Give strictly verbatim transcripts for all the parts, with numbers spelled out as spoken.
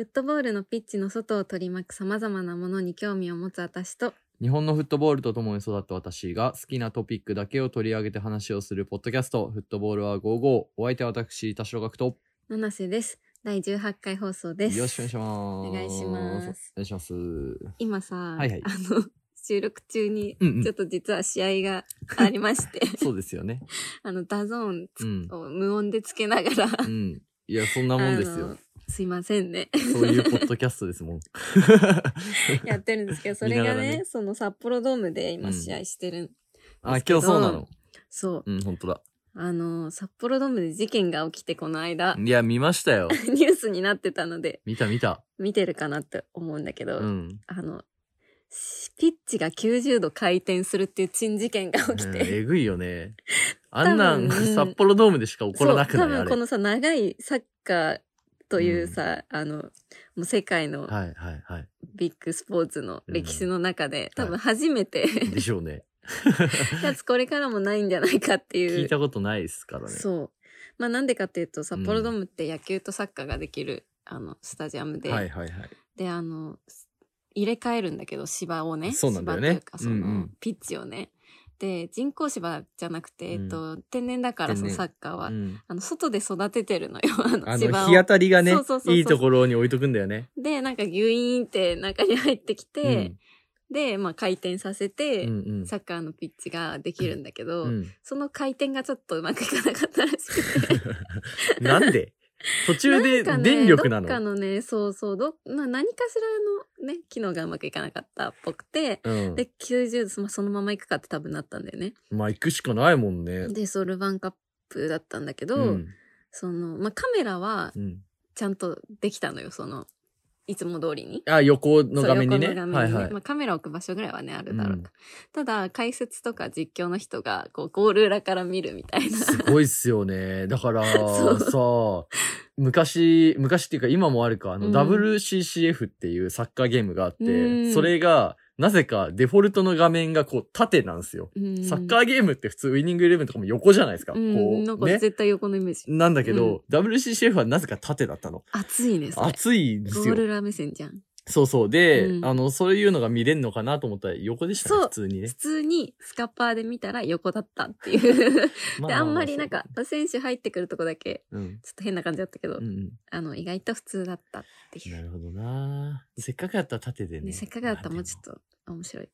フットボールのピッチの外を取り巻くさまざまなものに興味を持つ私と、日本のフットボールとともに育った私が好きなトピックだけを取り上げて話をするポッドキャスト、フットボールはごじゅうご。お相手は私、田代学と七瀬です。だいじゅうはちかい放送です。よろしくお願いします。お願いします。お願いします。今さ、はいはい、あの収録中にちょっと実は試合がありまして、うんうん、そうですよね。あのダゾーンを無音でつけながら、うん、いやそんなもんですよ。すいませんね。そういうポッドキャストですもん。やってるんですけど、それが ね, ね、その札幌ドームで今試合してるんですけど、うん、あ、今日そうなの。そう。うん、本当だ。あの札幌ドームで事件が起きて、この間、いや見ましたよ。ニュースになってたので、見た見た。見てるかなって思うんだけど、うん、あのピッチがきゅうじゅうど回転するっていう珍事件が起きて、うん、えぐいよね。あんなん札幌ドームでしか起こらなくない？そう、多分このさ長いサッカーというさ、うん、あのもう世界のビッグスポーツの歴史の中で、うん、多分初めて、はい、でしょうね。かつこれからもないんじゃないかっていう、聞いたことないですからね。そう、まあなんでかっていうと、札幌ドームって野球とサッカーができる、うん、あのスタジアムで、はいはいはい、であの入れ替えるんだけど、芝をね、そうなんだよね、芝というかその、うんうん、ピッチをね、で人工芝じゃなくて、えっと、うん、天然だから、そのサッカーは、うん、あの外で育ててるのよ。あの、あの日当たりがね、そうそうそうそう、いいところに置いとくんだよね。でなんかギュイーンって中に入ってきて、うん、で、まあ、回転させて、うんうん、サッカーのピッチができるんだけど、うん、その回転がちょっとうまくいかなかったらしくてなんで途中で電力なの？なんかね、どっかのね、そうそう、ど、まあ、何かしらのね、機能がうまくいかなかったっぽくて、うん、で、きゅうじゅうど、まあ、そのまま行くかって多分なったんだよね。まあ、行くしかないもんね。で、ソルバンカップだったんだけど、うん、その、まあ、カメラは、ちゃんとできたのよ、その、いつも通りに。あ、横の画面にね。横の画面にね。はいはい。まあ、カメラ置く場所ぐらいはね、あるだろうか。うん、ただ、解説とか実況の人が、こう、ゴール裏から見るみたいな。すごいっすよね。だから、さ、昔、昔っていうか今もあるか、あの、うん、ダブリューシーシーエフ っていうサッカーゲームがあって、うん、それが、なぜかデフォルトの画面がこう縦なんですよ、うん。サッカーゲームって普通ウィニングイレブンとかも横じゃないですか。うん、こうなんか絶対横のイメージ。ね、なんだけど、うん、ダブリューシーシーエフ はなぜか縦だったの。熱いですね。熱いですよ。ゴールラ目線じゃん。そうそう。で、うん、あの、そういうのが見れるのかなと思ったら横でしたね、普通にね。普通にスカッパーで見たら横だったっていう。で、あんまりなんか、選手入ってくるとこだけ、ちょっと変な感じだったけど、うん、あの、意外と普通だったっていう。なるほどな。せっかくだったら縦でね。ね、せっかくだったらもうちょっと面白い。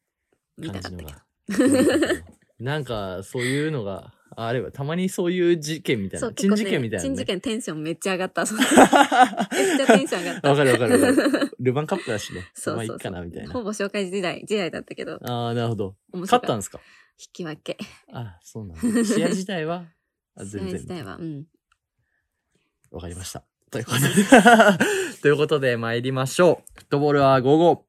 見たかったけど。なんか、そういうのが、あれば、たまにそういう事件みたいな。珍、ね、事件みたいな、ね。珍事件テンションめっちゃ上がった。めっちゃテンション上がった。わかるわかるわかる。ルヴァンカップだしね。そうそうそう。まあいいかな、みたいな。ほぼ紹介時代、時代だったけど。ああ、なるほど。勝ったんですか？引き分け。あ、そうなんだ。試合自体は全然。試合自体は、うん。わかりました。ということで。ということで参りましょう。フットボールはごじゅうご。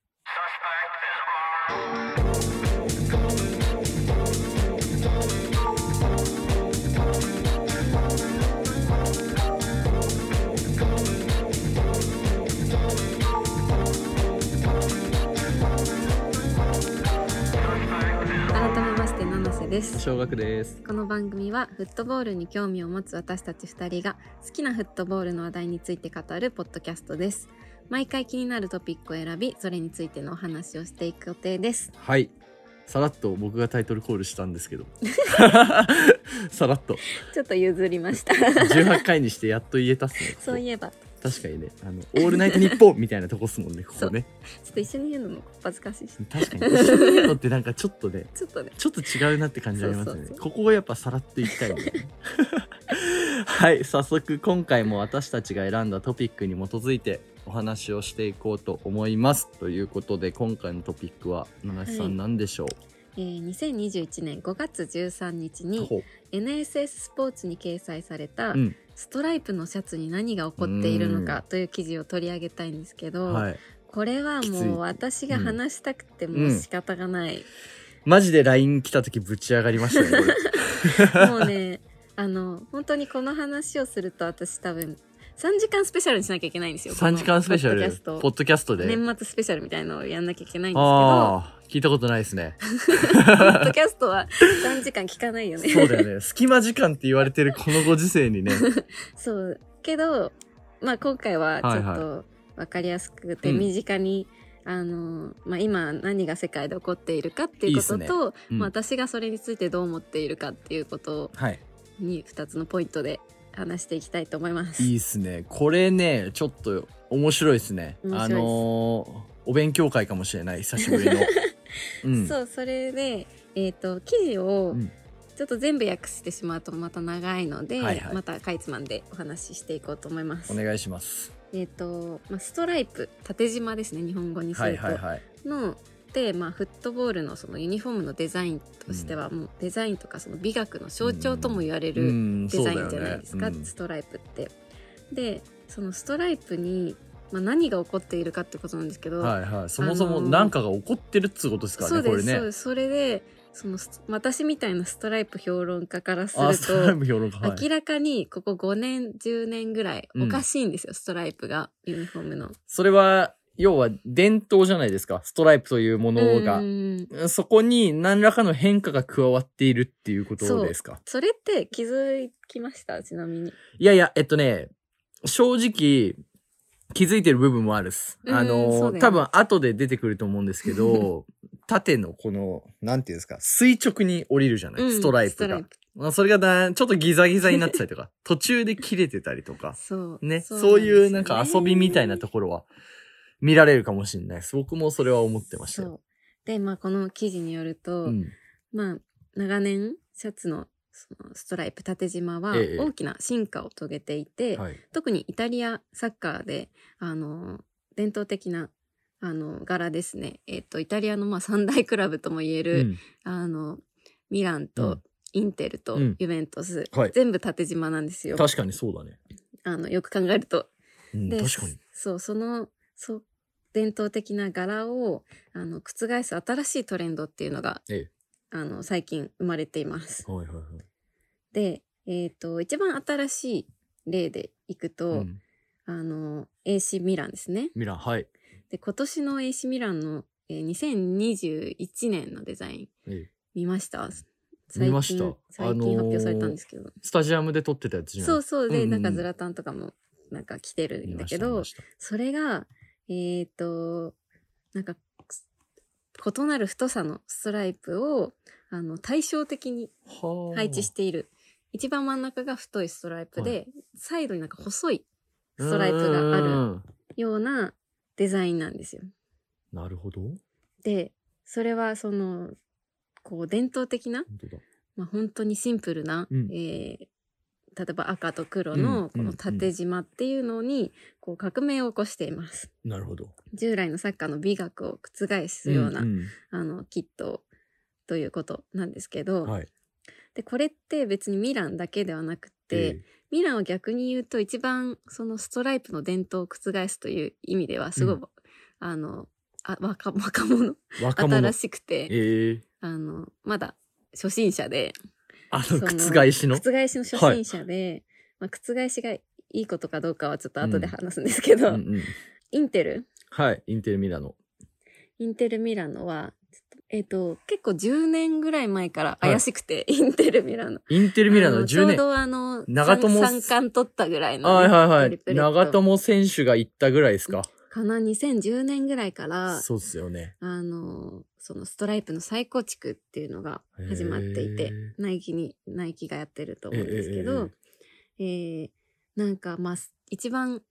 小学です。この番組はフットボールに興味を持つ私たちふたりが好きなフットボールの話題について語るポッドキャストです。毎回気になるトピックを選び、それについてのお話をしていく予定です。はい、さらっと僕がタイトルコールしたんですけどさらっとちょっと譲りましたじゅうはちかいにしてやっと言えたっすね。そういえば確かにね、あのオールナイトニッポンみたいなとこっすもんね、ここね。ちょっと一緒に言うのも恥ずかしいし、確かに一緒に言うのってなんかちょっとねちょっとねちょっと違うなって感じありますね。そうそうそう、ここをやっぱさらっといきたい、ね、はい、早速今回も私たちが選んだトピックに基づいてお話をしていこうと思います。ということで今回のトピックは七瀬さん、何でしょう？はい、えー、にせんにじゅういちねんごがつじゅうさんにちに エヌエスエス スポーツに掲載された、うん、ストライプのシャツに何が起こっているのかという記事を取り上げたいんですけど、はい、これはもう私が話したくても仕方がない、うんうん、マジで ライン 来た時ぶち上がりましたねもうね、あの本当にこの話をすると私多分さんじかんスペシャルにしなきゃいけないんですよ。さんじかんスペシャル、ポッドキャスト、ポッドキャストで年末スペシャルみたいなのをやんなきゃいけないんですけど、あ、聞いたことないですねポッドキャストはさんじかん聞かないよねそうだよね、隙間時間って言われてるこのご時世にねそうけど、まあ今回はちょっと、はいはい、分かりやすくて身近に、うん、あのまあ、今何が世界で起こっているかっていうことといい、ねうんまあ、私がそれについてどう思っているかっていうことにふたつのポイントで話していきたいと思います。いいですね。これねちょっと面白いですね。面白いです。あのお勉強会かもしれない久しぶりの、うん、そうそれで、えーと、記事を、うんちょっと全部訳してしまうとまた長いので、はいはい、またかいつまんでお話ししていこうと思います。お願いします。えっと、まあ、ストライプ縦縞ですね日本語にすると、はいはいはい、ので、まあ、フットボールのそのユニフォームのデザインとしては、うん、もうデザインとかその美学の象徴とも言われるデザインじゃないですか、うんうんねうん、ストライプって。でそのストライプにまあ、何が起こっているかってことなんですけど、はいはい、そもそも何かが起こってるってことですからね。そうですこれね。そうです。それでその私みたいなストライプ評論家からすると明らかにここごねんじゅうねんぐらいおかしいんですよ、うん、ストライプがユニフォームの。それは要は伝統じゃないですかストライプというものが、うんそこに何らかの変化が加わっているっていうことですか。 そう、それって気づきましたちなみに。いやいやえっとね正直気づいてる部分もあるっす。あの、ね、多分後で出てくると思うんですけど縦のこのなんていうんですか垂直に降りるじゃない、うん、ストライプが、まあ、それがだちょっとギザギザになってたりとか途中で切れてたりとかそう、ね、そうなんですね、そういうなんか遊びみたいなところは見られるかもしれないです。僕もそれは思ってましたよ。で、まあ、この記事によると、うん、まあ長年シャツのそのストライプ縦縞は大きな進化を遂げていて、ええはい、特にイタリアサッカーであの伝統的なあの柄ですね、えっと、イタリアのまあ三大クラブともいえる、うん、あのミランとインテルとユベントス、うんはい、全部縦縞なんですよ。確かにそうだね。あのよく考えると、うん、で確かにそうそのそう伝統的な柄をあの覆す新しいトレンドっていうのが、ええあの最近生まれています、はいはいはい、で、えーと、一番新しい例でいくと、うん、あの エーシー ミランですね。ミランはいで今年の エーシー ミランの、えー、にせんにじゅういちねんのデザイン、ええ、見ました見ました最近発表されたんですけど、あのー、スタジアムで撮ってたやつじゃん。そうそうで、うんうん、なんかズラタンとかもなんか来てるんだけどそれがえっとなんか異なる太さのストライプをあの対照的に配置している。一番真ん中が太いストライプで、はい、サイドになんか細いストライプがあるようなデザインなんですよ。なるほど。でそれはそのこう伝統的な本当だ、まあ、本当にシンプルな、うんえー、例えば赤と黒のこの縦縞っていうのにこう革命を起こしています、うんうん、なるほど。従来のサッカーの美学を覆すような、うんうん、あのキットということなんですけど、はい、でこれって別にミランだけではなくて、えー、ミランを逆に言うと一番そのストライプの伝統を覆すという意味ではすごい、うん、あのあ 若, 若者新しくて、えー、あのまだ初心者であの覆しの覆しの初心者で、はいまあ、覆しがいいことかどうかはちょっと後で話すんですけど、うんうんうん、インテルはいインテルミラノインテルミラノはえっと、結構じゅうねんぐらい前から怪しくて、はい、インテルミラノ。インテルミラノじゅうねん。ちょうどあの、長友さん冠取ったぐらいの、ね。はいはいはい。長友選手が行ったぐらいですか。かな、にせんじゅうねんぐらいから。そうっすよね。あの、そのストライプの再構築っていうのが始まっていて、ナイキに、ナイキがやってると思うんですけど、えー、なんかまあ、一番、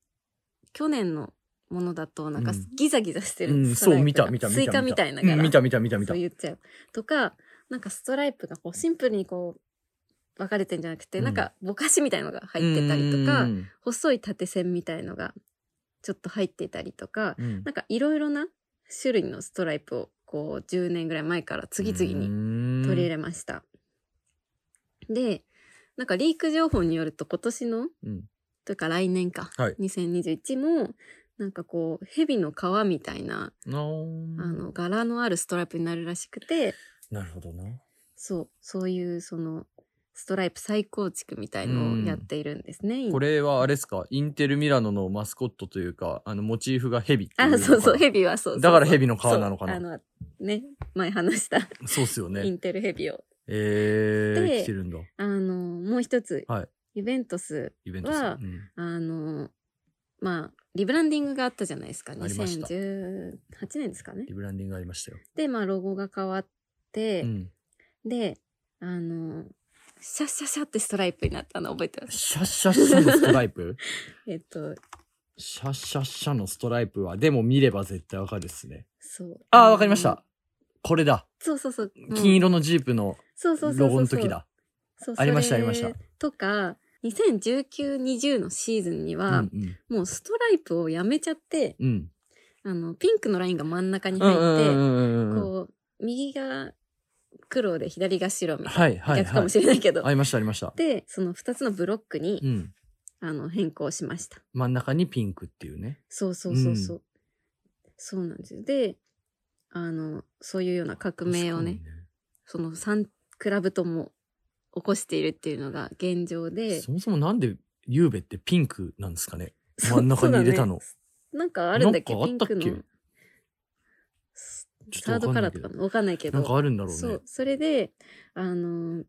去年の、ものだとなんかギザギザしてる、うん、そう見た見た見たスイカみたいな柄、うん、見た見た見た見たそう言っちゃうとかなんかストライプがこうシンプルにこう分かれてんじゃなくて、うん、なんかぼかしみたいのが入ってたりとか細い縦線みたいのがちょっと入ってたりとか、うん、なんかいろいろな種類のストライプをこうじゅうねんぐらい前から次々に取り入れました。でなんかリーク情報によると今年の、うん、というか来年か、はい、にせんにじゅういちもなんかこう蛇の皮みたいなあの柄のあるストライプになるらしくて、なるほどな。そうそういうそのストライプ再構築みたいのをやっているんですね。これはあれですか、インテルミラノのマスコットというかあのモチーフが蛇っていうのかな。あ、そうそう蛇はそうそうだから蛇の皮なのかな。あのね前話したそうっすよねインテル蛇をえー、で来てるんだ。あのもう一つ、はい、ユベントスは、ユベントス、うん、あのまあリブランディングがあったじゃないですか、にせんじゅうはちねんですかね。リブランディングありましたよ。で、まあロゴが変わって、うん、で、あのシャッシャッシャッってストライプになったの覚えてます。シャッシャッシャのストライプえっとシャッシャッシャのストライプはでも見れば絶対わかるっすね。そう。ああ、わかりました、うん、これだ。そうそうそう、うん、金色のジープのロゴの時だ。ありましたありました。とかにせんじゅうきゅうにじゅうのシーズンには、うんうん、もうストライプをやめちゃって、うん、あのピンクのラインが真ん中に入って、こう右が黒で左が白みたいな、はい、逆かもしれないけど、はいはい、ありましたありました。でそのふたつのブロックに、うん、あの変更しました。真ん中にピンクっていうね。そうそうそうそう、うん、そうなんですよ。であのそういうような革命を ね, ねそのさんクラブとも起こしているっていうのが現状で。そもそもなんでゆうべってピンクなんですかね。真ん中に入れたの、ね、なんかあるんだっけ。ピンクのサードカラーとかわかんないけど、なんかあるんだろうね。そう、それであの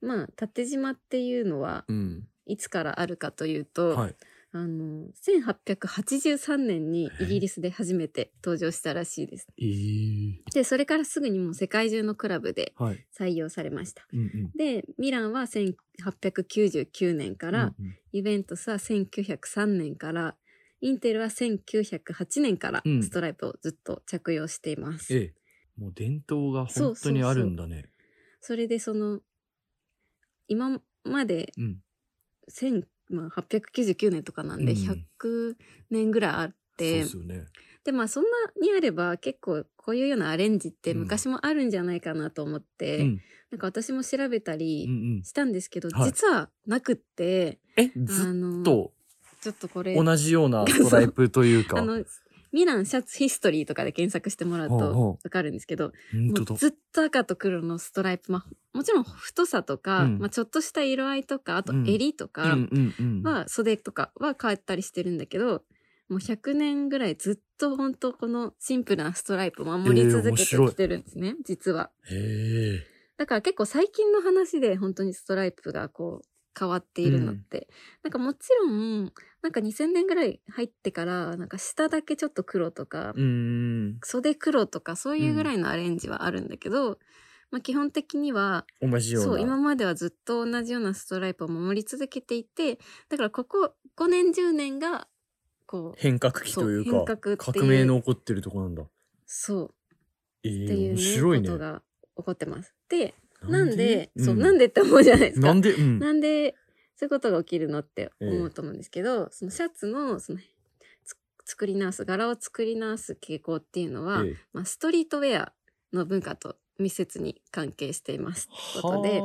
まあ縦縞っていうのは、うん、いつからあるかというと、はい、あのせんはっぴゃくはちじゅうさんねんにイギリスで初めて登場したらしいです、えー、でそれからすぐにもう世界中のクラブで採用されました、はい、うんうん、でミランはせんはっぴゃくきゅうじゅうきゅうねんから、うんうん、ユベントスはせんきゅうひゃくさんねんからインテルはせんきゅうひゃくはちねんからストライプをずっと着用しています、うん、ええ、もう伝統が本当にあるんだね。 そ, う そ, う そ, うそれでその今までせんきゅうひゃくさんねん、うん、まあ、はっぴゃくきゅうじゅうきゅうねんとかなんでひゃくねんぐらいあって、うん、そうですよね。でまあそんなにあれば結構こういうようなアレンジって昔もあるんじゃないかなと思って、うん、なんか私も調べたりしたんですけど、うんうん、実はなくって、はい、えずっとちょっとこれ同じようなストライプというかあのミランシャツヒストリーとかで検索してもらうと分かるんですけど、もうずっと赤と黒のストライプ、まあ、もちろん太さとか、うん、まあ、ちょっとした色合いとかあと襟とかは、うんうんうんうん、袖とかは変えたりしてるんだけど、もうひゃくねんぐらいずっと本当このシンプルなストライプを守り続けてきてるんですね、えー、実は。へー。だから結構最近の話で本当にストライプがこう変わっているのって、うん、なんかもちろんなんかにせんねんぐらい入ってからなんか下だけちょっと黒とか、うーん、袖黒とかそういうぐらいのアレンジはあるんだけど、うん、まあ、基本的には同じような、そう、今まではずっと同じようなストライプを守り続けていて、だからここごねんじゅうねんがこう変革期というか、う革命の起こってるとこなんだ。そう、えー、っていう、ね、面白いね、ことが起こってます。でなんで、うん、そうなんでって思うじゃないですか。なんで、うん、なんでそういうことが起きるのって思うと思うんですけど、えー、そのシャツのその作り直す柄を作り直す傾向っていうのは、えーまあ、ストリートウェアの文化と密接に関係していますということで、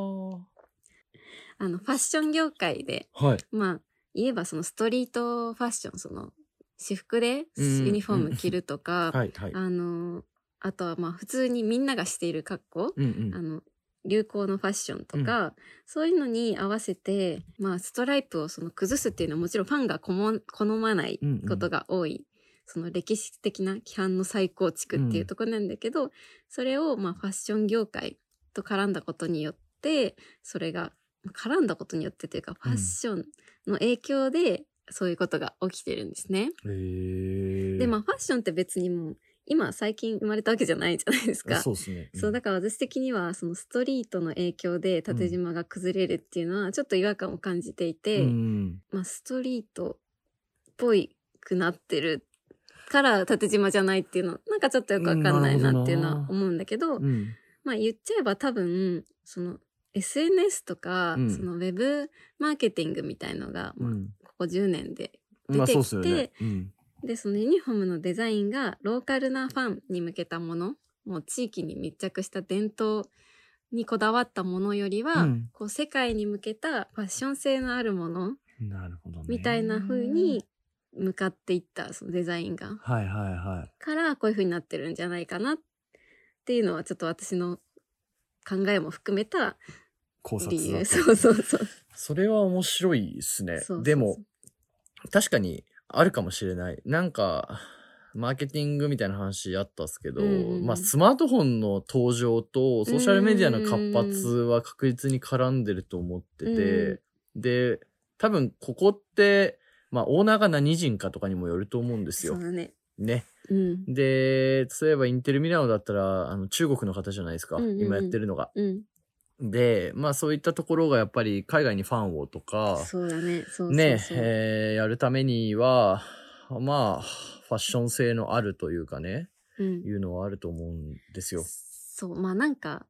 あのファッション業界で、はい、まあ言えばそのストリートファッション、その私服でユニフォーム着るとか、はいはい、あのあとはまあ普通にみんながしている格好、うんうん、あの流行のファッションとか、うん、そういうのに合わせて、まあ、ストライプをその崩すっていうのはもちろんファンがこも好まないことが多い、うんうん、その歴史的な規範の再構築っていうところなんだけど、うん、それをまあファッション業界と絡んだことによって、それが絡んだことによってというかファッションの影響でそういうことが起きてるんですね、うん、でまあファッションって別にもう今最近生まれたわけじゃないじゃないですか。そうですね、うん、そうだから私的にはそのストリートの影響で縦縞が崩れるっていうのはちょっと違和感を感じていて、うん、まあストリートっぽいくなってるから縦縞じゃないっていうのなんかちょっとよくわかんないなっていうのは思うんだけど、うん、まあ言っちゃえば多分その エスエヌエス とかそのウェブマーケティングみたいのがまあここじゅうねんで出てきて、うんまあそうですよね、うん、でそのユニフォームのデザインがローカルなファンに向けたもの、もう地域に密着した伝統にこだわったものよりは、うん、こう世界に向けたファッション性のあるもの、なるほどね、みたいな風に向かっていったそのデザインが、はいはいはい、からこういう風になってるんじゃないかなっていうのはちょっと私の考えも含めた理由。そうそうそう。それは面白いですね。そうそうそう。でも確かにあるかもしれない。なんかマーケティングみたいな話あったっすけど、うん、まあスマートフォンの登場とソーシャルメディアの活発は確実に絡んでると思ってて、うん、で多分ここってまあオーナーが何人かとかにもよると思うんですよ。そうだね。ね。うん、で、例えばインテルミラノだったらあの中国の方じゃないですか、うんうんうん、今やってるのが。うんで、まあそういったところがやっぱり海外にファンをとか、そうだね、そうそうそうね、えー、やるためには、まあファッション性のあるというかね、うん、いうのはあると思うんですよ。そう、まあなんか、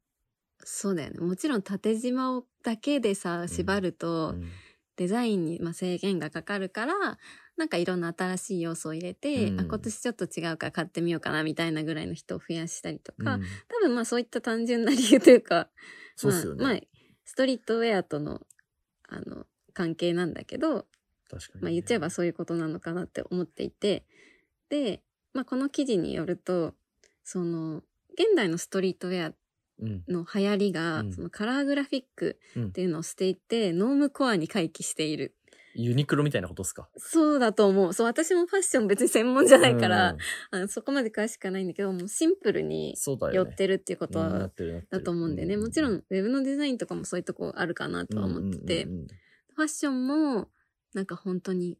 そうだよね。もちろん縦縞をだけでさ、縛ると、うんうん、デザインに、まあ、制限がかかるから、なんかいろんな新しい要素を入れて、うん、あ今年ちょっと違うから買ってみようかなみたいなぐらいの人を増やしたりとか、うん、多分まあそういった単純な理由というか、そうですよね。まあ、まあ、ストリートウェアとの、あの関係なんだけど、確かにね、まあ言っちゃえばそういうことなのかなって思っていて、で、まあ、この記事によると、その現代のストリートウェアの流行りが、うん、そのカラーグラフィックっていうのをしていて、うん、ノームコアに回帰している。ユニクロみたいなことですか？そうだと思う。そう、私もファッション別に専門じゃないから、うん、あのそこまで詳しくないんだけど、もうシンプルに寄ってるっていうことはだと思うんでね、うん、もちろんウェブのデザインとかもそういうとこあるかなとは思ってて、うんうんうんうん、ファッションもなんか本当に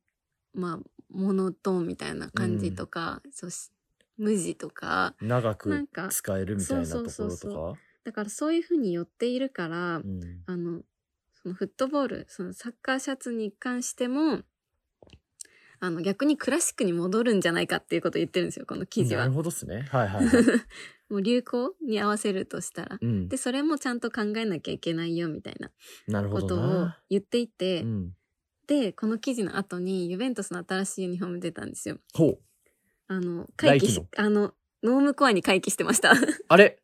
まあモノトーンみたいな感じとか、うん、そうし無地とか長く使えるみたいなところとか、そうそうそうそう、だからそういう風に寄っているから、うん、あのそのフットボール、そのサッカーシャツに関しても、あの逆にクラシックに戻るんじゃないかっていうことを言ってるんですよ、この記事は。なるほどっすね。はいはい、はい、もう流行に合わせるとしたら、うん、でそれもちゃんと考えなきゃいけないよみたいなことを言っていて、うん、でこの記事の後にユベントスの新しいユニフォーム出たんですよ。ほう。あの回帰のあのノームコアに回帰してました。あれ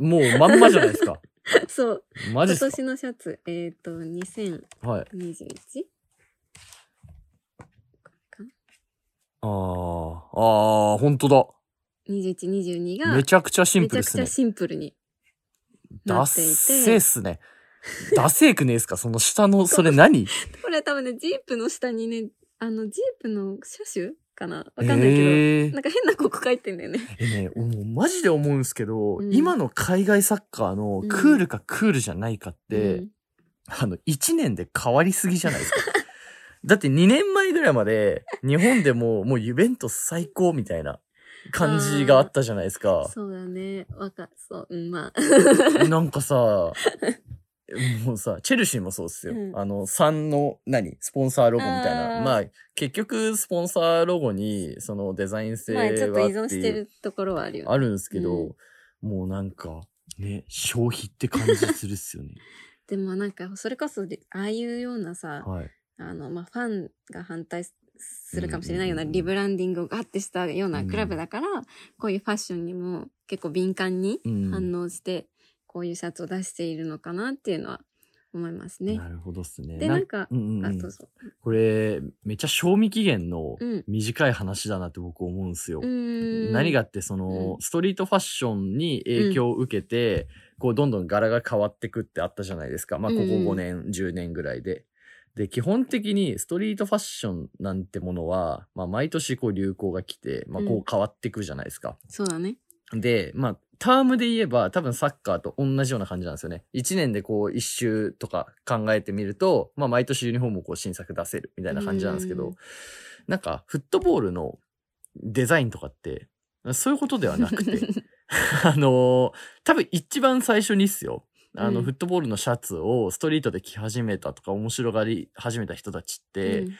もうまんまじゃないですか。そう。マジっすか？今年のシャツ、えっと、にせんにじゅういち？はい、あー、あー、ほんとだ。にじゅういち、にじゅうにが、めちゃくちゃシンプルっすね。めちゃくちゃシンプルになっていて。ダッセーっすね。ダセーくねえっすか？その下の、それ何？これ多分ね、ジープの下にね、あの、ジープの車種かな？わかんないけど、えー、なんか変なここ書いてんだよね。えね、もうマジで思うんすけど、うん、今の海外サッカーのクールかクールじゃないかって、うん、あのいちねんで変わりすぎじゃないですか。だってにねんまえぐらいまで日本でももうユベントス最高みたいな感じがあったじゃないですか。そうだね。わかそう、うん、まあなんかさ。もうさ、チェルシーもそうですよ。うん、あの、さんの、何スポンサーロゴみたいな。あまあ、結局、スポンサーロゴに、そのデザイン性はっていう。まあ、ちょっと依存してるところはあるよね。あるんですけど、うん、もうなんか、ね、消費って感じするっすよね。でもなんか、それこそ、ああいうようなさ、はい、あの、まあ、ファンが反対するかもしれないような、うんうんうん、リブランディングをガッてしたようなクラブだから、うん、こういうファッションにも結構敏感に反応して、うんこういうシャツを出しているのかなっていうのは思いますね。なるほどっすね。で、なんか、うんうん、あとそうこれめっちゃ賞味期限の短い話だなって僕思うんすよ。うん、何がってその、うん、ストリートファッションに影響を受けて、うん、こうどんどん柄が変わってくってあったじゃないですか。まあここごねん、うん、じゅうねんぐらいで。で基本的にストリートファッションなんてものは、まあ、毎年こう流行が来て、まあ、こう変わってくじゃないですか。うん、そうだね。でまあタームで言えば多分サッカーと同じような感じなんですよね。いちねんでこう一周とか考えてみると、まあ毎年ユニフォームをこう新作出せるみたいな感じなんですけど、なんかフットボールのデザインとかってそういうことではなくて、あのー、多分一番最初にっすよ。あの、うん、フットボールのシャツをストリートで着始めたとか面白がり始めた人たちって、うん、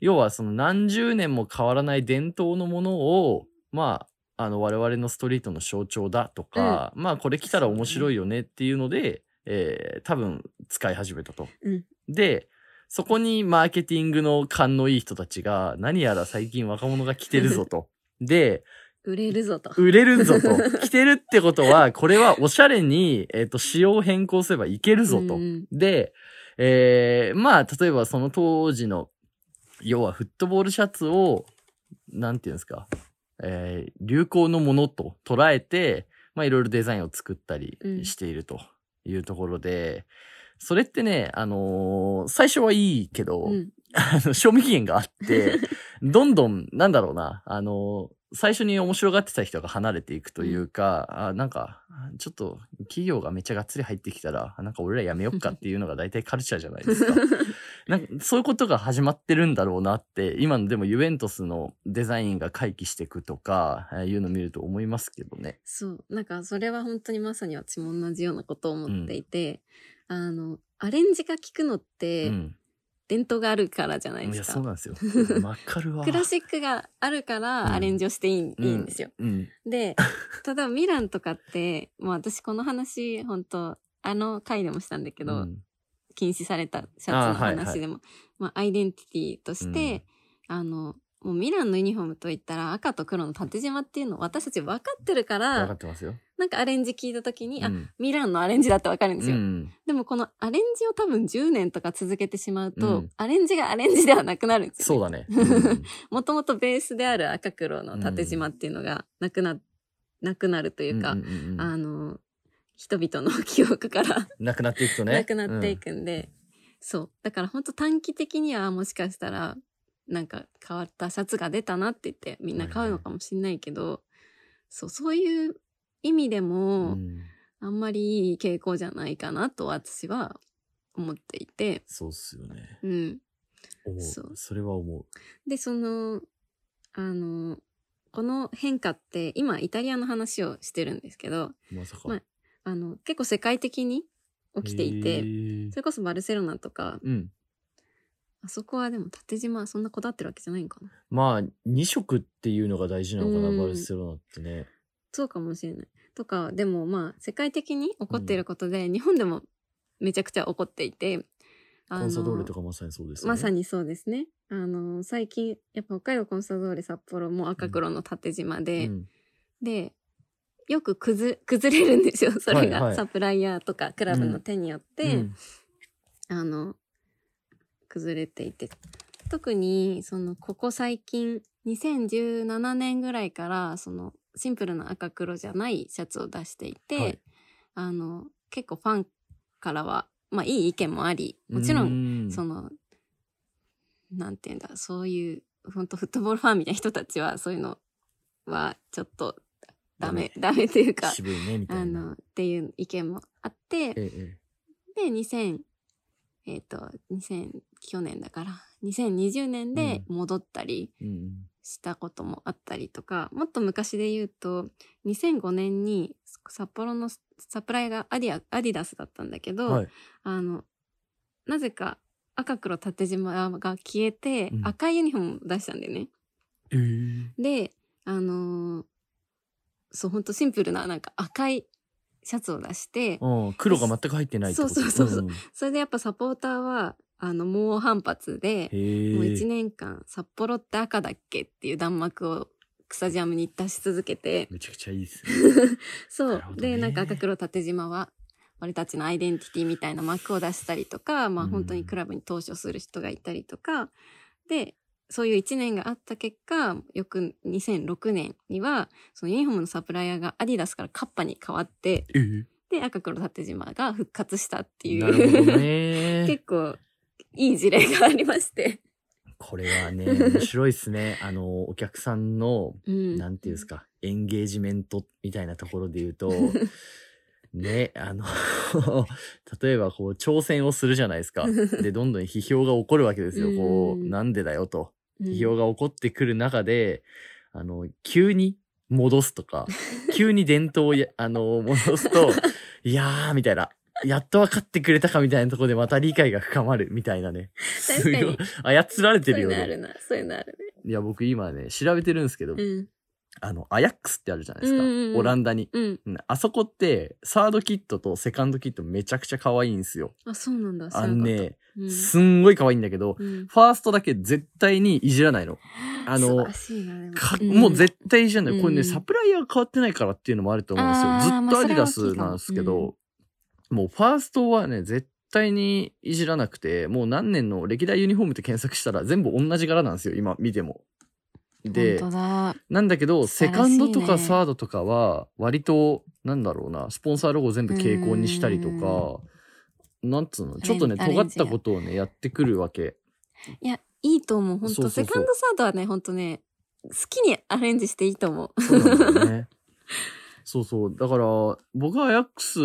要はその何十年も変わらない伝統のものを、まあ、あの我々のストリートの象徴だとか、うん、まあこれ着たら面白いよねっていうので、うんえー、多分使い始めたと、うん、でそこにマーケティングの勘のいい人たちが何やら最近若者が着てるぞとで売れるぞと売れるぞと着てるってことはこれはおしゃれに、えー、と仕様を変更すればいけるぞと、うん、で、えー、まあ例えばその当時の要はフットボールシャツをなんていうんですかえー、流行のものと捉えて、まあ、いろいろデザインを作ったりしているというところで、うん、それってね、あのー、最初はいいけど、うん、あの賞味期限があってどんどんなんだろうな、あの最初に面白がってた人が離れていくというか、うん、あなんかちょっと企業がめっちゃがっつり入ってきたらなんか俺らやめよっかっていうのが大体カルチャーじゃないですか。なんかそういうことが始まってるんだろうなって今のでもユベントスのデザインが回帰していくとかいうのを見ると思いますけどね。そうなんかそれは本当にまさに私も同じようなことを思っていて、うん、あのアレンジが効くのって、うん伝統があるからじゃないですか。いやそうなんですよ。わかるわ。クラシックがあるからアレンジをしていい、うん、いいんですよ。うんうん、で、例えばミランとかって、もう私この話本当あの回でもしたんだけど、うん、禁止されたシャツの話でも、あ、はいはい、まあアイデンティティとして、うん、あのもうミランのユニフォームといったら赤と黒の縦縞っていうのを私たち分かってるから、分かってますよ。なんかアレンジ聞いた時に、うん、あミランのアレンジだってわかるんですよ、うん、でもこのアレンジを多分じゅうねんとか続けてしまうと、うん、アレンジがアレンジではなくなるんですよね。そうだね、うん、もともとベースである赤黒の縦縞っていうのがなく な,、うん、なくなるというか、うんうんうん、あの人々の記憶からなくなっていくとねなくなっていくんで、うん、そうだから本当短期的にはもしかしたらなんか変わったシャツが出たなって言ってみんな買うのかもしれないけど、はいはい、そうそういう意味でも、うん、あんまりいい傾向じゃないかなと私は思っていて。そうっすよね。うん。思う。そう。それは思う。で、その、あの、この変化って、今イタリアの話をしてるんですけど、まさか。まあ、あの、結構世界的に起きていて、それこそバルセロナとか、うん、あそこはでも縦縞そんなこだわってるわけじゃないのかな。まあ、に色っていうのが大事なのかな、うん、バルセロナってね。そうかもしれないとか、でもまあ世界的に起こっていることで、うん、日本でもめちゃくちゃ起こっていて、コンサドーレとかまさにそうですね。まさにそうですね。あの最近やっぱ北海道コンサドーレ札幌も赤黒の縦縞で、うん、でよく崩れるんですよ。それが、はいはい、サプライヤーとかクラブの手によって、うんうん、あの崩れていて、特にそのここ最近にせんじゅうななねんぐらいからそのシンプルな赤黒じゃないシャツを出していて、はい、あの結構ファンからは、まあ、いい意見もあり、もちろんそのなんていうんだ、そういう本当フットボールファンみたいな人たちはそういうのはちょっとダメダメ、ダメというか、渋いねみたいな、あのっていう意見もあって、ええ、で2000えっ、ー、と2000去年だからにせんにじゅうねんで戻ったり。うんうん、したこともあったりとか、もっと昔で言うとにせんごねんに札幌のサプライがアディア、アディダスだったんだけど、はい、あのなぜか赤黒縦縞が消えて赤いユニフォームを出したんだよね、うん、であのー、そうほんとシンプルななんか赤いシャツを出して、黒が全く入ってないってこと。そうそうそうそう、うん、それでやっぱサポーターはあの猛反発で、もういちねんかん札幌って赤だっけっていう弾幕を草ジャムに出し続けて、めちゃくちゃいいですね。そう、ね、でなんか赤黒縦縞は俺たちのアイデンティティみたいな幕を出したりとか、まあ本当にクラブに投資をする人がいたりとか、うん、でそういういちねんがあった結果、翌にせんろくねんにはそのユニフォームのサプライヤーがアディダスからカッパに変わって、えー、で赤黒縦縞が復活したっていう。なるほどね。結構いい事例がありまして。これはね、面白いですね。あの、お客さんの、うん、なんていうんですか、エンゲージメントみたいなところで言うと、ね、あの、例えばこう、挑戦をするじゃないですか。で、どんどん批評が起こるわけですよ。こう、なんでだよと。批評が起こってくる中で、あの、急に戻すとか、急に伝統をや、あの、戻すと、いやー、みたいな。やっと分かってくれたかみたいなところでまた理解が深まるみたいなね。確かに。操られてるよね。そういうのあるな。そういうのあるね。いや、僕今ね、調べてるんですけど、うん、あの、アヤックスってあるじゃないですか。うんうんうん、オランダに、うんうん。あそこって、サードキットとセカンドキットめちゃくちゃ可愛いんですよ。あ、そうなんだ。あのね、うん、すんごい可愛いんだけど、うん、ファーストだけ絶対にいじらないの。あの、かもう絶対いじらない、うん。これね、サプライヤー変わってないからっていうのもあると思うんですよ。ずっとアディダスなんですけど、もうファーストはね、絶対にいじらなくて、もう何年の歴代ユニフォームって検索したら全部同じ柄なんですよ、今見ても。で、なんだけど、セカンドとかサードとかは、割と、なんだろうな、スポンサーロゴを全部蛍光にしたりとか、なんつうの、ちょっとね、尖ったことをね、やってくるわけ。いや、いいと思う、ほんと。セカンドサードはね、ほんとね、好きにアレンジしていいと思う。そうなんだよね。そうそう。だから、僕はアヤックス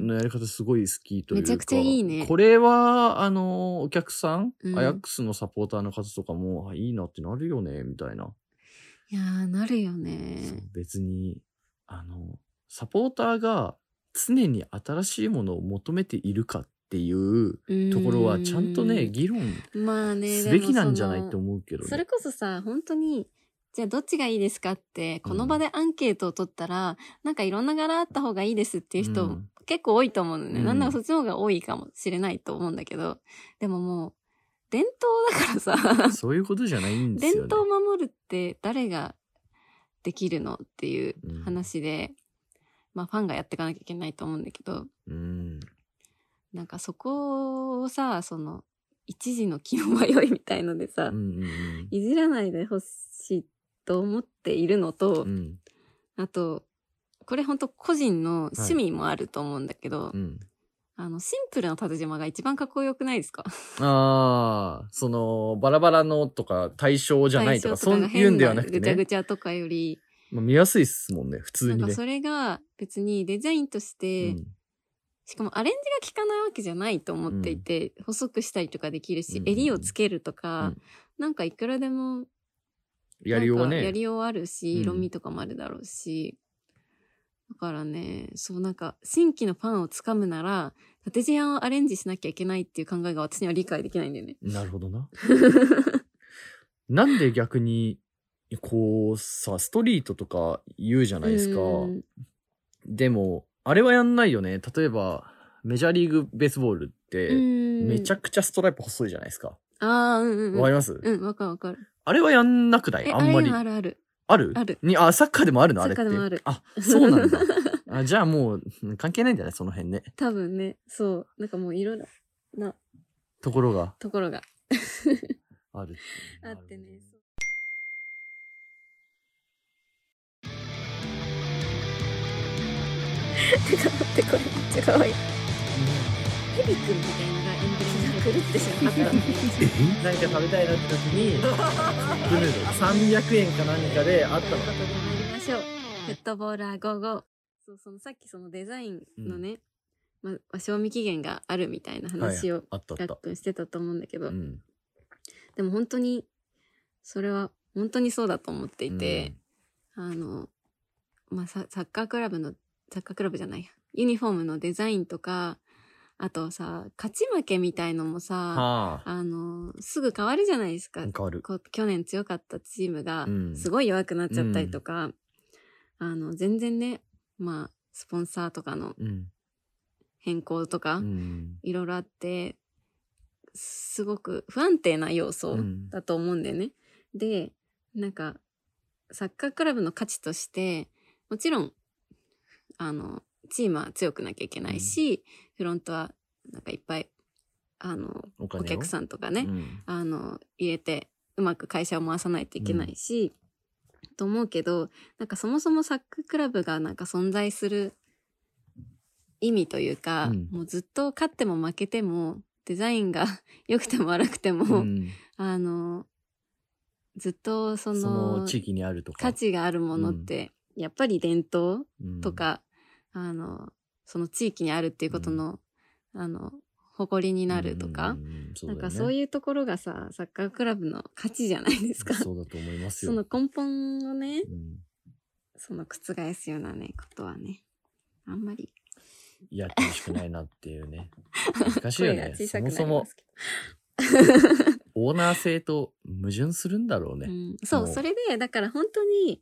のやり方すごい好きというか、うん、めちゃくちゃいいね。これは、あの、お客さん、うん、アヤックスのサポーターの方とかも、あ、いいなってなるよね、みたいな。いやー、なるよね。別に、あの、サポーターが常に新しいものを求めているかっていうところは、ちゃんとね、議論すべきなんじゃないって思うけど、ね。まあね、それこそさ、本当に、じゃあどっちがいいですかってこの場でアンケートを取ったら、うん、なんかいろんな柄あった方がいいですっていう人、うん、結構多いと思うのね、うん、なんならそっちの方が多いかもしれないと思うんだけど、でももう伝統だからさそういうことじゃないんですよね。伝統を守るって誰ができるのっていう話で、うん、まあファンがやっていかなきゃいけないと思うんだけど、うん、なんかそこをさ、その一時の気の迷いみたいのでさ、うんうんうん、いじらないでほしいと思っているのと、うん、あとこれ本当個人の趣味もあると思うんだけど、はい、うん、あのシンプルな縦縞が一番かっこよくないですか？ああ、そのバラバラのとか対象じゃないとかそういうんではなくてね、ぐちゃぐちゃとかより、まあ、見やすいっすもんね、普通にね。なんかそれが別にデザインとして、うん、しかもアレンジが効かないわけじゃないと思っていて、うん、細くしたりとかできるし、うん、襟をつけるとか、うん、なんかいくらでもやりようはね、やりようあるし、色味とかもあるだろうし、うん、だからね、そう、なんか新規のファンをつかむなら縦地案をアレンジしなきゃいけないっていう考えが私には理解できないんだよね。なるほどな。なんで逆にこうさ、ストリートとか言うじゃないですか。でもあれはやんないよね。例えばメジャーリーグベースボールってめちゃくちゃストライプ細いじゃないですか。ああ、うんうん。わかります？うん、わかるわかる。あれはやんなくない？あんまり。あるある。ある？ある。に、あ、サッカーでもあるのあれって。サッカーでもある。あ、そうなんだ。あ、じゃあもう関係ないんじゃないその辺ね。多分ね、そう。なんかもういろいろな。ところが。ところが。ある。あってね。てか待って、これめっちゃかわいい。ヘビ君みたいなのがエンブレム。狂ってしまったのなんか食べたいなって時にフルードさんびゃくえんか何かであったの。ということで参りましょう。フットボーラーごじゅうご。そう、そのさっきそのデザインのね、うん、まあ、賞味期限があるみたいな話をガックンしてたと思うんだけど、うん、でも本当にそれは本当にそうだと思っていて、うん、あの、まあ、サッカークラブのサッカークラブじゃないやユニフォームのデザインとか、あとさ、勝ち負けみたいのもさ、はあ、あのすぐ変わるじゃないですか。変わる。去年強かったチームがすごい弱くなっちゃったりとか、うん、あの全然ね、まあスポンサーとかの変更とか、うん、いろいろあってすごく不安定な要素だと思うんだよね、うん、で、なんかサッカークラブの価値としてもちろんあのチームは強くなきゃいけないし、うん、フロントはなんかいっぱいあの お, お客さんとかね、うん、あの入れてうまく会社を回さないといけないし、うん、と思うけど、なんかそもそもサッカークラブがなんか存在する意味というか、うん、もうずっと勝っても負けてもデザインが良くても悪くても、うん、あのずっとそ の, その地域にあるとか価値があるものって、うん、やっぱり伝統とか、うん、あのその地域にあるっていうことの、うん、あの誇りになるとか、うんうんうん、なんかそういうところがさ、サッカークラブの価値じゃないですか。そうだと思いますよ。その根本をね、うん、その覆すようなねことはね、あんまりやってほしくないなっていうね。難しいよね。そもそもオーナー性と矛盾するんだろうね。うん、そう、それでだから本当に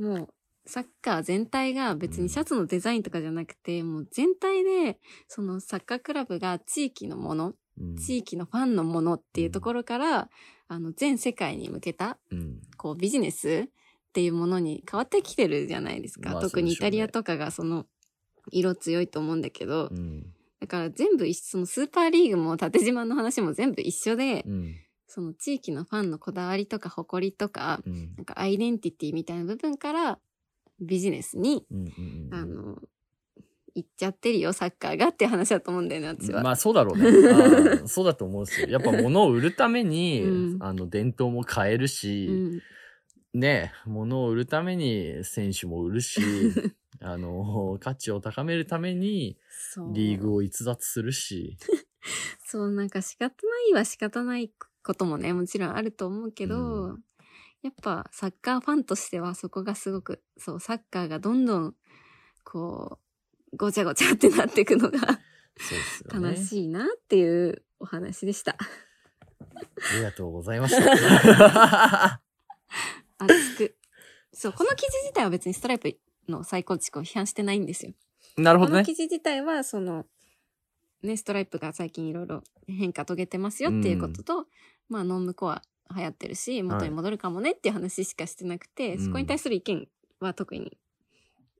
もう。サッカー全体が別にシャツのデザインとかじゃなくて、うん、もう全体でそのサッカークラブが地域のもの、うん、地域のファンのものっていうところから、うん、あの全世界に向けた、うん、こうビジネスっていうものに変わってきてるじゃないですか、まあ、特にイタリアとかがその色強いと思うんだけど、うん、だから全部一緒、そのスーパーリーグも縦縞の話も全部一緒で、うん、その地域のファンのこだわりとか誇りとか、うん、なんかアイデンティティみたいな部分からビジネスに、うんうんうん、あの行っちゃってるよサッカーがって話だと思うんだよね、私は。まあそうだろうね。あそうだと思うんですよ。やっぱ物を売るために、うん、あの伝統も変えるし、うん、ね、物を売るために選手も売るし、あの、価値を高めるためにリーグを逸脱するし。そう、なんか仕方ないは仕方ないこともね、もちろんあると思うけど、うん、やっぱサッカーファンとしてはそこがすごく、そう、サッカーがどんどん、こう、ごちゃごちゃってなっていくのがそうですよね、悲しいなっていうお話でした。ありがとうございました。熱く。そう、この記事自体は別にストライプの再構築を批判してないんですよ。なるほどね。この記事自体は、その、ね、ストライプが最近いろいろ変化遂げてますよっていうことと、うん、まあ、ノームコア流行ってるし、元に戻るかもねっていう話しかしてなくて、はい、そこに対する意見は特に、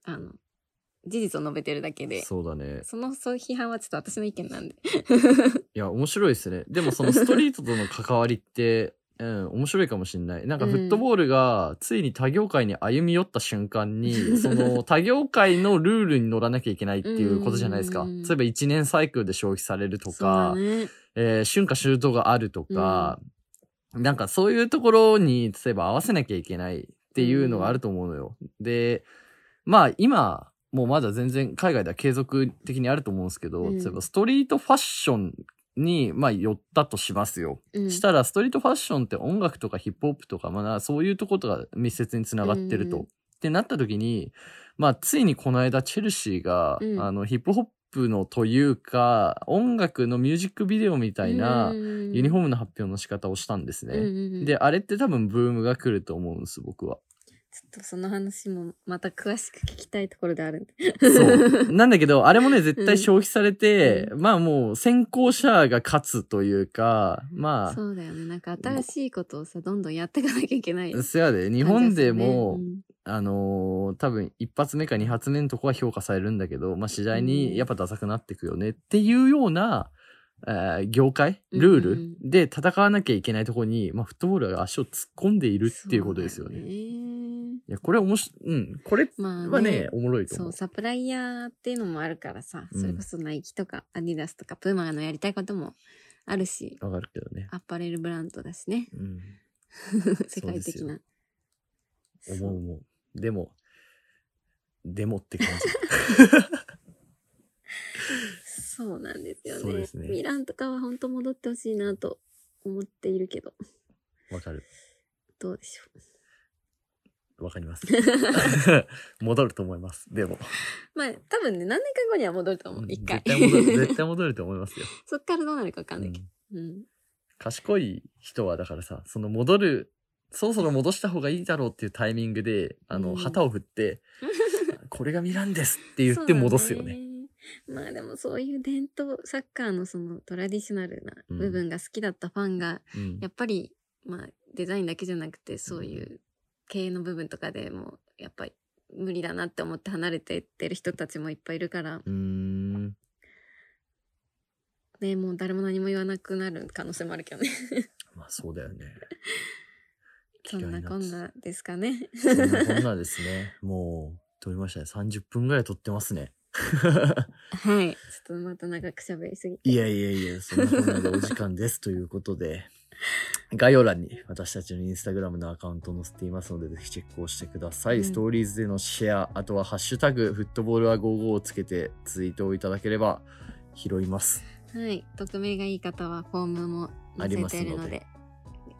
うん、あの、事実を述べてるだけで。そうだね。その、そういう批判はちょっと私の意見なんで。いや、面白いですね。でもそのストリートとの関わりって、うん、面白いかもしれない。なんかフットボールがついに他業界に歩み寄った瞬間に、うん、その他業界のルールに乗らなきゃいけないっていうことじゃないですか。うん、例えばいちねんサイクルで消費されるとか、ねえー、春夏秋冬があるとか、うん、なんかそういうところに例えば合わせなきゃいけないっていうのがあると思うのよ。うん、で、まあ今、もうまだ全然海外では継続的にあると思うんですけど、うん、例えばストリートファッションに、まあ、寄ったとしますよ、うん。したらストリートファッションって音楽とかヒップホップとか、まあ、そういうとことが密接につながってると。うん、ってなった時に、まあ、ついにこの間チェルシーが、うん、あの、ヒップホップのというか、音楽のミュージックビデオみたいなユニフォームの発表の仕方をしたんですね。うん、で、あれって多分ブームが来ると思うんです、僕は。ちょっとその話もまた詳しく聞きたいところである。そう。なんだけど、あれもね、絶対消費されて、うん、まあもう先行者が勝つというか、まあ。そうだよね。なんか新しいことをさ、どんどんやっていかなきゃいけない。そうやで、日本でも、ねうん、あのー、多分一発目か二発目のとこは評価されるんだけど、まあ次第にやっぱダサくなっていくよねっていうような、えー、業界ルールで戦わなきゃいけないところに、うんうん、まあフットボールが足を突っ込んでいるっていうことですよね。いやこれ面白い、うん、これは ね,、まあ、ねおもろいと思う。そうサプライヤーっていうのもあるからさ、それこそナイキとかアディダスとかプーマのやりたいこともあるし、わかるけどね。アパレルブランドだしね。うん、世界的な。思う思う。でもでもって感じ。そうなんですよね。そうですね。ミランとかは本当戻ってほしいなと思っているけど。わかる。どうでしょう。わかります。戻ると思います。でも。まあ、多分ね、何年か後には戻ると思う。一回。絶対戻る、絶対戻ると思いますよ。そっからどうなるかわかんないけど、うんうん。賢い人は、だからさ、その戻る、そろそろ戻した方がいいだろうっていうタイミングで、あの、旗を振って、うん、これがミランですって言って戻すよね。まあでもそういう伝統、サッカーのそのトラディショナルな部分が好きだったファンが、うん、やっぱり、まあ、デザインだけじゃなくて、そういう、うん経営の部分とかでもやっぱり無理だなって思って離れていってる人たちもいっぱいいるから、うーんねもう誰も何も言わなくなる可能性もあるけどね。まあそうだよね。そんなこんなですかね。そんなこんなですね。もう撮りましたね。さんじゅっぷんぐらい撮ってますね。はい。ちょっとまた長く喋りすぎて。いやいやいやそんなこんなでお時間ですということで。概要欄に私たちのインスタグラムのアカウントを載せていますのでぜひチェックをしてください、うん、ストーリーズでのシェアあとはハッシュタグフットボールはごじゅうごをつけてツイートをいただければ拾います。はい匿名がいい方はフォームも載せているので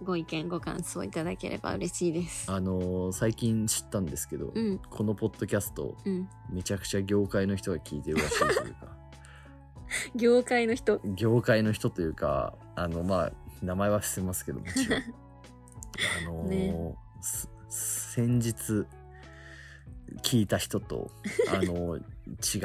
ご意見ご感想いただければ嬉しいです。あのー、最近知ったんですけど、うん、このポッドキャスト、うん、めちゃくちゃ業界の人が聞いてるらしいというか業界の人業界の人というかあのまあ名前は伏せますけどもちろんあのーね、先日聞いた人とあのー、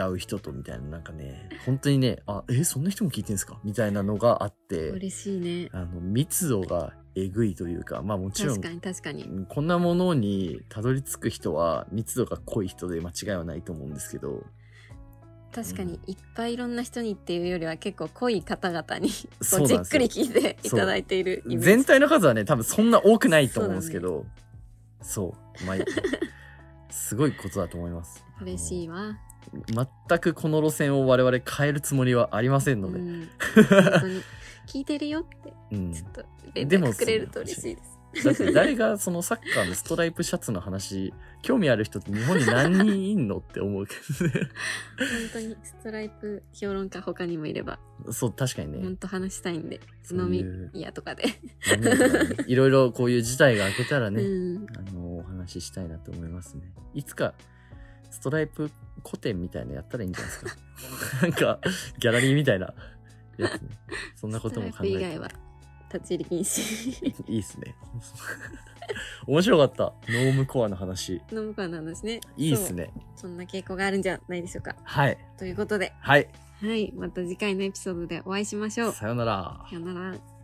違う人とみたいななんかね本当にねあえそんな人も聞いてるんですかみたいなのがあって嬉しいねあの密度がえぐいというかまあもちろん確かに確かにこんなものにたどり着く人は密度が濃い人で間違いはないと思うんですけど。確かにいっぱいいろんな人にっていうよりは結構濃い方々にこうじっくり聞いていただいているイメージ。全体の数はね多分そんな多くないと思うんですけどそう、ねそうまあ、すごいことだと思います嬉しいわ。全くこの路線を我々変えるつもりはありませんので、うん、本当に聞いてるよってちょっと連絡くれると嬉しいです、うんだって誰がそのサッカーのストライプシャツの話興味ある人って日本に何人いんのって思うけどね本当にストライプ評論家他にもいれば、そう確かにね、本当話したいんで飲み屋とかでいろいろこういう事態が明けたらね、うん、あのお話ししたいなと思いますね。いつかストライプ個展みたいなやったらいいんじゃないですかなんかギャラリーみたいなやつね。そんなことも考えて、ストライプ以外は立ち入り禁止いいですね面白かった、ノームコアの話ノームコアの話ね、いいですね。 そ, そんな傾向があるんじゃないでしょうか。はいということで、はい、はい、また次回のエピソードでお会いしましょう。さよなら。さよなら。